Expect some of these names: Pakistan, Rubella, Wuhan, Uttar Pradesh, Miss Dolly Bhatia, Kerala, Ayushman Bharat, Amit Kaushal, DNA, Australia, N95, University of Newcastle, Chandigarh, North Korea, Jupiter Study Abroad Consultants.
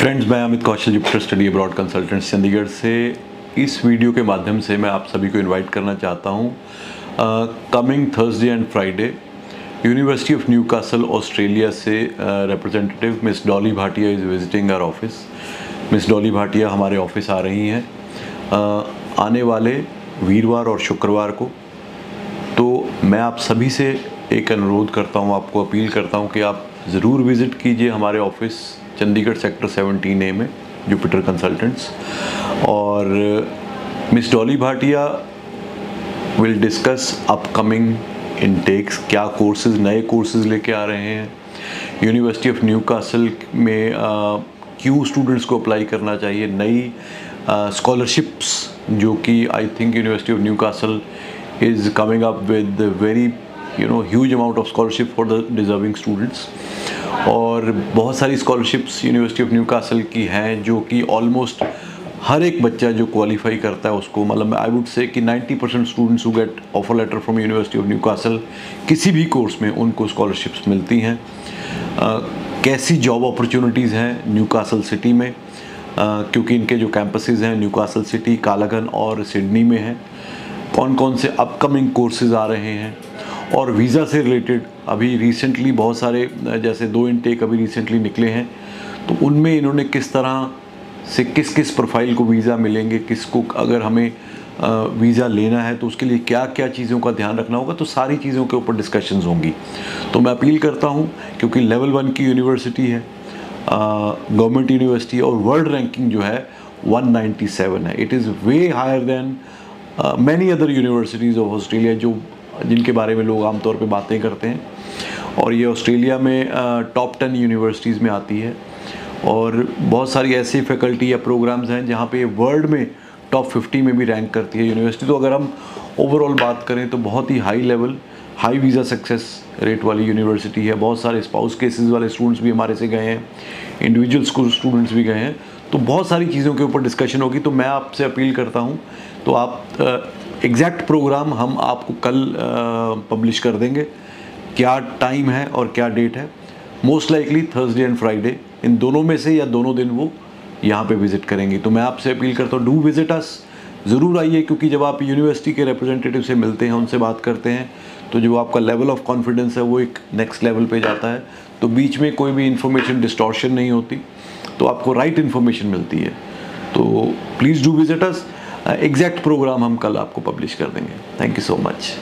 Friends, मैं Amit Kaushal Jupiter study abroad consultants Chandigarh से इस वीडियो के माध्यम से मैं आप सभी को इनवाइट करना चाहता हूं। Coming Thursday and Friday university of Newcastle Australia से representative miss Dolly Bhatia is visiting our office. Miss Dolly Bhatia हमारे ऑफिस आ रही हैं आने वाले वीरवार और शुक्रवार को। तो मैं आप सभी से एक अनुरोध करता हूँ, आपको अपील करता हूँ कि आप ज़रूर विज़िट कीजिए हमारे ऑफिस चंडीगढ़ सेक्टर 17A में, जुपिटर कंसल्टेंट्स। और miss Dolly Bhatia will discuss upcoming intakes, क्या कोर्सेज, नए कोर्सेज लेके आ रहे हैं यूनिवर्सिटी ऑफ न्यूकासल में, क्यों स्टूडेंट्स को अप्लाई करना चाहिए, नई स्कॉलरशिप्स जो कि I think university of Newcastle is coming up with very huge amount of scholarship for the deserving students. और बहुत सारी स्कॉलरशिप्स यूनिवर्सिटी ऑफ न्यूकासल की हैं जो कि ऑलमोस्ट हर एक बच्चा जो क्वालिफाई करता है उसको, मतलब आई वुड से कि 90% students who get offer letter from university of Newcastle किसी भी कोर्स में उनको स्कॉलरशिप्स मिलती हैं। कैसी जॉब अपॉर्चुनिटीज़ हैं न्यूकासल सिटी में, क्योंकि इनके जो कैंपसेस हैं न्यूकासल सिटी, कालाघन और सिडनी में हैं। कौन कौन से अपकमिंग कोर्सेज़ आ रहे हैं और वीज़ा से रिलेटेड अभी रिसेंटली बहुत सारे, जैसे 2 इनटेक अभी रिसेंटली निकले हैं, तो उनमें इन्होंने किस तरह से किस किस प्रोफाइल को वीज़ा मिलेंगे, किसको अगर हमें वीज़ा लेना है तो उसके लिए क्या क्या चीज़ों का ध्यान रखना होगा, तो सारी चीज़ों के ऊपर डिस्कशंस होंगी। तो मैं अपील करता हूँ, क्योंकि लेवल 1 की यूनिवर्सिटी है, गवर्नमेंट यूनिवर्सिटी, और वर्ल्ड रैंकिंग जो है 197 है। It is way higher than many other universities of Australia जो जिनके बारे में लोग आमतौर पे बातें करते हैं। और ये ऑस्ट्रेलिया में टॉप 10 यूनिवर्सिटीज़ में आती है और बहुत सारी ऐसी फैकल्टी या प्रोग्राम्स हैं जहाँ पे ये वर्ल्ड में टॉप 50 में भी रैंक करती है यूनिवर्सिटी। तो अगर हम ओवरऑल बात करें तो बहुत ही high level, high visa success rate वाली यूनिवर्सिटी है। बहुत सारे स्पाउस केसेस वाले स्टूडेंट्स भी हमारे से गए हैं, इंडिविजुअल स्टूडेंट्स भी गए हैं। तो बहुत सारी चीज़ों के ऊपर डिस्कशन होगी। तो मैं आपसे अपील करता हूँ, तो आप एग्जैक्ट प्रोग्राम हम आपको कल पब्लिश कर देंगे, क्या टाइम है और क्या डेट है। Most likely Thursday and Friday इन दोनों में से या दोनों दिन वो यहाँ पे विज़िट करेंगे। तो मैं आपसे अपील करता हूँ, डू विज़िट अस, ज़रूर आइए, क्योंकि जब आप यूनिवर्सिटी के रिप्रेजेंटेटिव से मिलते हैं, उनसे बात करते हैं, तो जो आपका लेवल ऑफ कॉन्फिडेंस है वो एक नेक्स्ट लेवल पर जाता है। तो बीच में कोई भी इंफॉर्मेशन डिस्टॉर्शन नहीं होती, तो आपको राइट इन्फॉर्मेशन मिलती है। तो please do visit us. Exact programme हम कल आपको पब्लिश कर देंगे। Thank you so much.